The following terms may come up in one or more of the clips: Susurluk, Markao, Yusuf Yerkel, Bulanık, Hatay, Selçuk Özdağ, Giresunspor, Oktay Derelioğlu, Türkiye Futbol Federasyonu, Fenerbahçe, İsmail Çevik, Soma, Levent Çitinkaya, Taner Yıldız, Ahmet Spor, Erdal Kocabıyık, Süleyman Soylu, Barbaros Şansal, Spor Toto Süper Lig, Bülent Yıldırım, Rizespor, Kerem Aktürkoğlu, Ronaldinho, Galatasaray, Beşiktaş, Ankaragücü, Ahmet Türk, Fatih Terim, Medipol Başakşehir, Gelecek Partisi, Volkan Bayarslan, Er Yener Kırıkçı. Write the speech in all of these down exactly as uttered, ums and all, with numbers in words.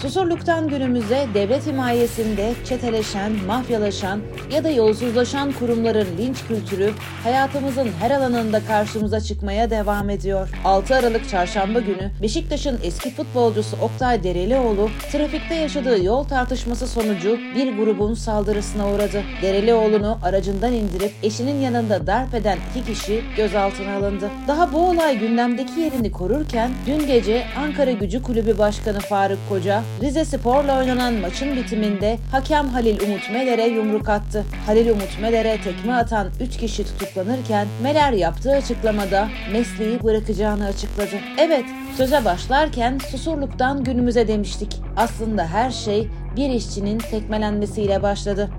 Susurluk'tan günümüze devlet himayesinde çeteleşen, mafyalaşan ya da yolsuzlaşan kurumların linç kültürü hayatımızın her alanında karşımıza çıkmaya devam ediyor. altı Aralık Çarşamba günü Beşiktaş'ın eski futbolcusu Oktay Derelioğlu trafikte yaşadığı yol tartışması sonucu bir grubun saldırısına uğradı. Derelioğlu'nu aracından indirip eşinin yanında darp eden iki kişi gözaltına alındı. Daha bu olay gündemdeki yerini korurken dün gece Ankaragücü Kulübü Başkanı Faruk Koca, Rizespor'la oynanan maçın bitiminde hakem Halil Umut Meler'e yumruk attı. Halil Umut Meler'e tekme atan üç kişi tutuklanırken Meler yaptığı açıklamada mesleği bırakacağını açıkladı. Evet, söze başlarken Susurluk'tan günümüze demiştik. Aslında her şey bir işçinin tekmelenmesiyle başladı.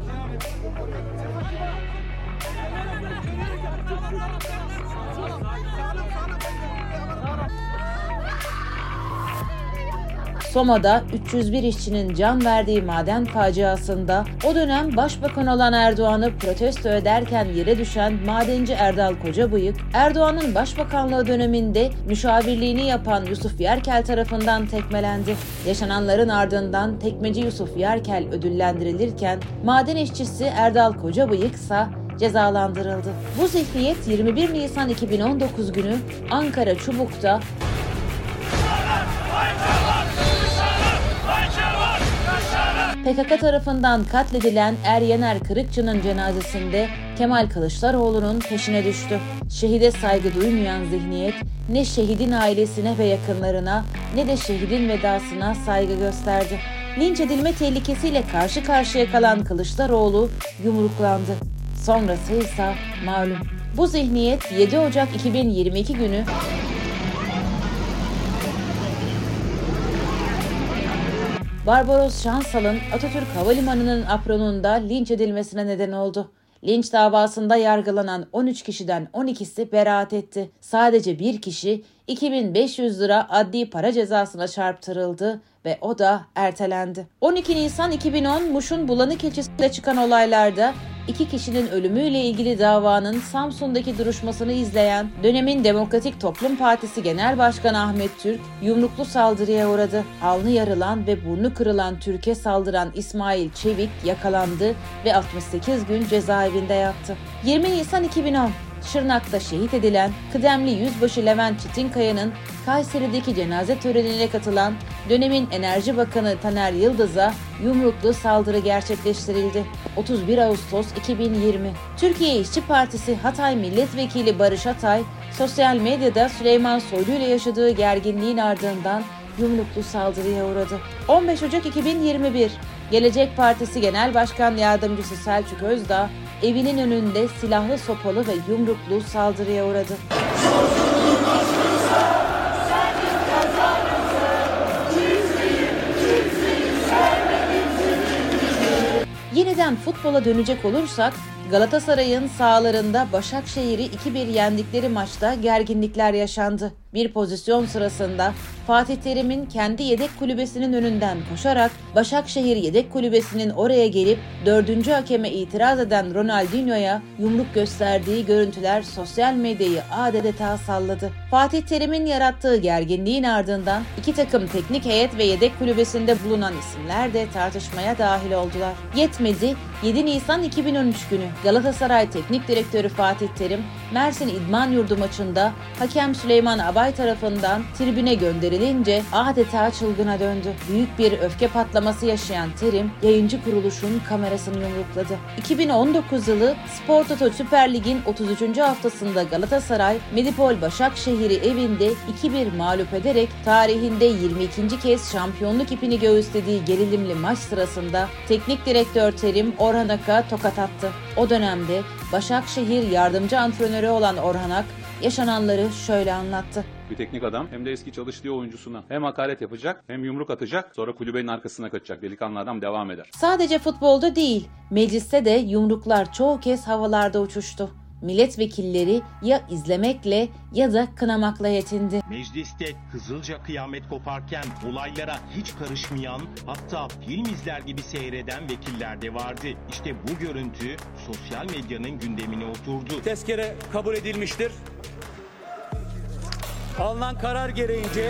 Soma'da üç yüz bir işçinin can verdiği maden faciasında o dönem başbakan olan Erdoğan'ı protesto ederken yere düşen madenci Erdal Kocabıyık, Erdoğan'ın başbakanlığı döneminde müşavirliğini yapan Yusuf Yerkel tarafından tekmelendi. Yaşananların ardından tekmeci Yusuf Yerkel ödüllendirilirken maden işçisi Erdal Kocabıyık ise cezalandırıldı. Bu zihniyet yirmi bir Nisan iki bin on dokuz günü Ankara Çubuk'ta P K K tarafından katledilen Er Yener Kırıkçı'nın cenazesinde Kemal Kılıçdaroğlu'nun peşine düştü. Şehide saygı duymayan zihniyet ne şehidin ailesine ve yakınlarına ne de şehidin vedasına saygı gösterdi. Linç edilme tehlikesiyle karşı karşıya kalan Kılıçdaroğlu yumruklandı. Sonrası ise malum. Bu zihniyet yedi Ocak iki bin yirmi iki günü Barbaros Şansal'ın Atatürk Havalimanı'nın apronunda linç edilmesine neden oldu. Linç davasında yargılanan on üç kişiden on ikisi beraat etti. Sadece bir kişi iki bin beş yüz lira adli para cezasına çarptırıldı ve o da ertelendi. on iki Nisan iki bin on Muş'un Bulanık ilçesinde çıkan olaylarda iki kişinin ölümüyle ilgili davanın Samsun'daki duruşmasını izleyen dönemin Demokratik Toplum Partisi Genel Başkanı Ahmet Türk yumruklu saldırıya uğradı. Alnı yarılan ve burnu kırılan Türk'e saldıran İsmail Çevik yakalandı ve altmış sekiz gün cezaevinde yattı. yirmi Nisan iki bin on Şırnak'ta şehit edilen kıdemli yüzbaşı Levent Çitinkaya'nın Kayseri'deki cenaze törenine katılan dönemin Enerji Bakanı Taner Yıldız'a yumruklu saldırı gerçekleştirildi. otuz bir Ağustos iki bin yirmi Türkiye İşçi Partisi Hatay Milletvekili Barış Atay, sosyal medyada Süleyman Soylu ile yaşadığı gerginliğin ardından yumruklu saldırıya uğradı. on beş Ocak iki bin yirmi bir Gelecek Partisi Genel Başkan Yardımcısı Selçuk Özdağ, evinin önünde silahlı sopalı ve yumruklu saldırıya uğradı. Yeniden futbola dönecek olursak, Galatasaray'ın sahalarında Başakşehir'i iki bir yendikleri maçta gerginlikler yaşandı. Bir pozisyon sırasında Fatih Terim'in kendi yedek kulübesinin önünden koşarak Başakşehir yedek kulübesinin oraya gelip dördüncü hakeme itiraz eden Ronaldinho'ya yumruk gösterdiği görüntüler sosyal medyayı adeta salladı. Fatih Terim'in yarattığı gerginliğin ardından iki takım teknik heyet ve yedek kulübesinde bulunan isimler de tartışmaya dahil oldular. Yetmedi, yedi Nisan iki bin on üç günü Galatasaray Teknik Direktörü Fatih Terim, Mersin İdman Yurdu maçında hakem Süleyman Abay tarafından tribüne gönderilince adeta çılgına döndü. Büyük bir öfke patlaması yaşayan Terim, yayıncı kuruluşun kamerasını yumrukladı. iki bin on dokuz yılı Spor Toto Süper Lig'in otuz üçüncü haftasında Galatasaray, Medipol Başakşehir'i evinde iki bir mağlup ederek tarihinde yirmi ikinci kez şampiyonluk ipini göğüslediği gerilimli maç sırasında teknik direktör Terim Orhan Ak'a tokat attı. O dönemde Başakşehir yardımcı antrenörü olan Orhan Ak yaşananları şöyle anlattı. Bir teknik adam hem de eski çalıştığı oyuncusuna hem hakaret yapacak hem yumruk atacak, sonra kulübenin arkasına kaçacak. Delikanlı adam devam eder. Sadece futbolda değil, mecliste de yumruklar çoğu kez havalarda uçuştu. Milletvekilleri ya izlemekle ya da kınamakla yetindi. Mecliste kızılca kıyamet koparken olaylara hiç karışmayan, hatta film izler gibi seyreden vekiller de vardı. İşte bu görüntü sosyal medyanın gündemine oturdu. Tezkere kabul edilmiştir. Alınan karar gereğince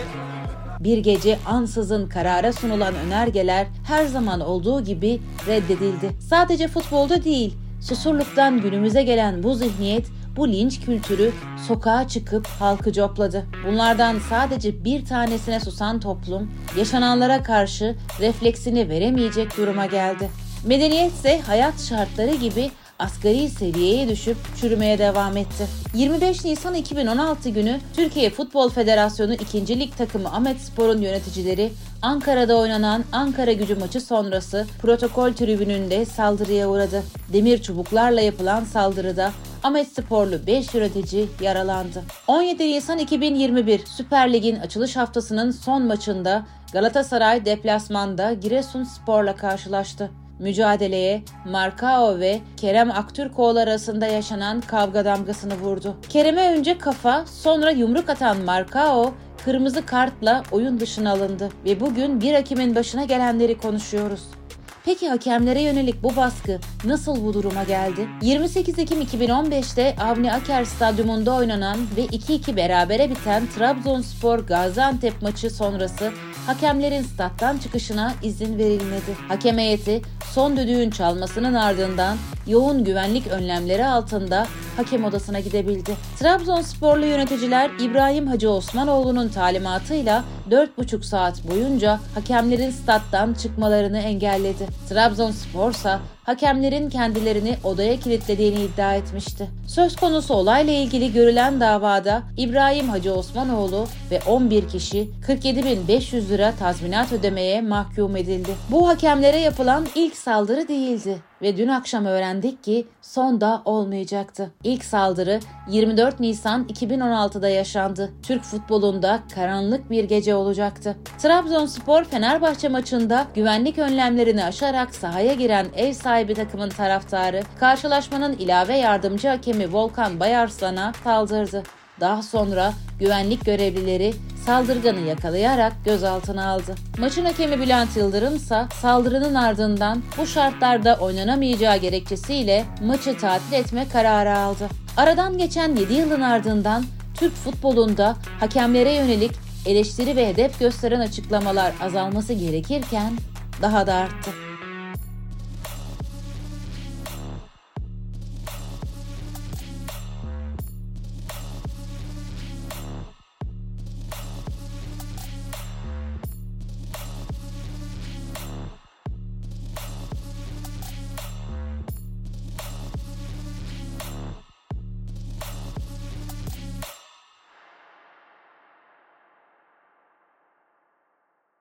Bir gece ansızın karara sunulan önergeler her zaman olduğu gibi reddedildi. Sadece futbolda değil, Susurluk'tan günümüze gelen bu zihniyet, bu linç kültürü sokağa çıkıp halkı copladı. Bunlardan sadece bir tanesine susan toplum, yaşananlara karşı refleksini veremeyecek duruma geldi. Medeniyet ise hayat şartları gibi asgari seviyeye düşüp çürümeye devam etti. yirmi beş Nisan iki bin on altı günü Türkiye Futbol Federasyonu ikinci Lig takımı Ahmet Spor'un yöneticileri Ankara'da oynanan Ankaragücü maçı sonrası protokol tribününde saldırıya uğradı. Demir çubuklarla yapılan saldırıda Ahmet Sporlu beş yönetici yaralandı. on yedi Nisan iki bin yirmi bir Süper Lig'in açılış haftasının son maçında Galatasaray deplasmanda Giresunspor'la karşılaştı. Mücadeleye Markao ve Kerem Aktürkoğlu arasında yaşanan kavga damgasını vurdu. Kerem'e önce kafa, sonra yumruk atan Markao kırmızı kartla oyun dışına alındı ve bugün bir hakemin başına gelenleri konuşuyoruz. Peki hakemlere yönelik bu baskı nasıl bu duruma geldi? yirmi sekiz Ekim iki bin on beşte Avni Aker Stadyumunda oynanan ve iki iki berabere biten Trabzonspor-Gaziantep maçı sonrası hakemlerin stat'tan çıkışına izin verilmedi. Hakem heyeti son düdüğün çalmasının ardından yoğun güvenlik önlemleri altında hakem odasına gidebildi. Trabzonsporlu yöneticiler İbrahim Hacı Osmanoğlu'nun talimatıyla dört buçuk saat boyunca hakemlerin stat'tan çıkmalarını engelledi. Trabzonspor ise hakemlerin kendilerini odaya kilitlediğini iddia etmişti. Söz konusu olayla ilgili görülen davada İbrahim Hacı Osmanoğlu ve on bir kişi kırk yedi bin beş yüz lira tazminat ödemeye mahkum edildi. Bu hakemlere yapılan ilk saldırı değildi ve dün akşam öğrendik ki son da olmayacaktı. İlk saldırı yirmi dört Nisan iki bin on altıda yaşandı. Türk futbolunda karanlık bir gece olacaktı. Trabzonspor Fenerbahçe maçında güvenlik önlemlerini aşarak sahaya giren ev sahibi takımın taraftarı karşılaşmanın ilave yardımcı hakemi Volkan Bayarslan'a saldırdı. Daha sonra güvenlik görevlileri saldırganı yakalayarak gözaltına aldı. Maçın hakemi Bülent Yıldırım ise saldırının ardından bu şartlarda oynanamayacağı gerekçesiyle maçı tatil etme kararı aldı. Aradan geçen yedi yılın ardından Türk futbolunda hakemlere yönelik eleştiri ve hedef gösteren açıklamalar azalması gerekirken daha da arttı.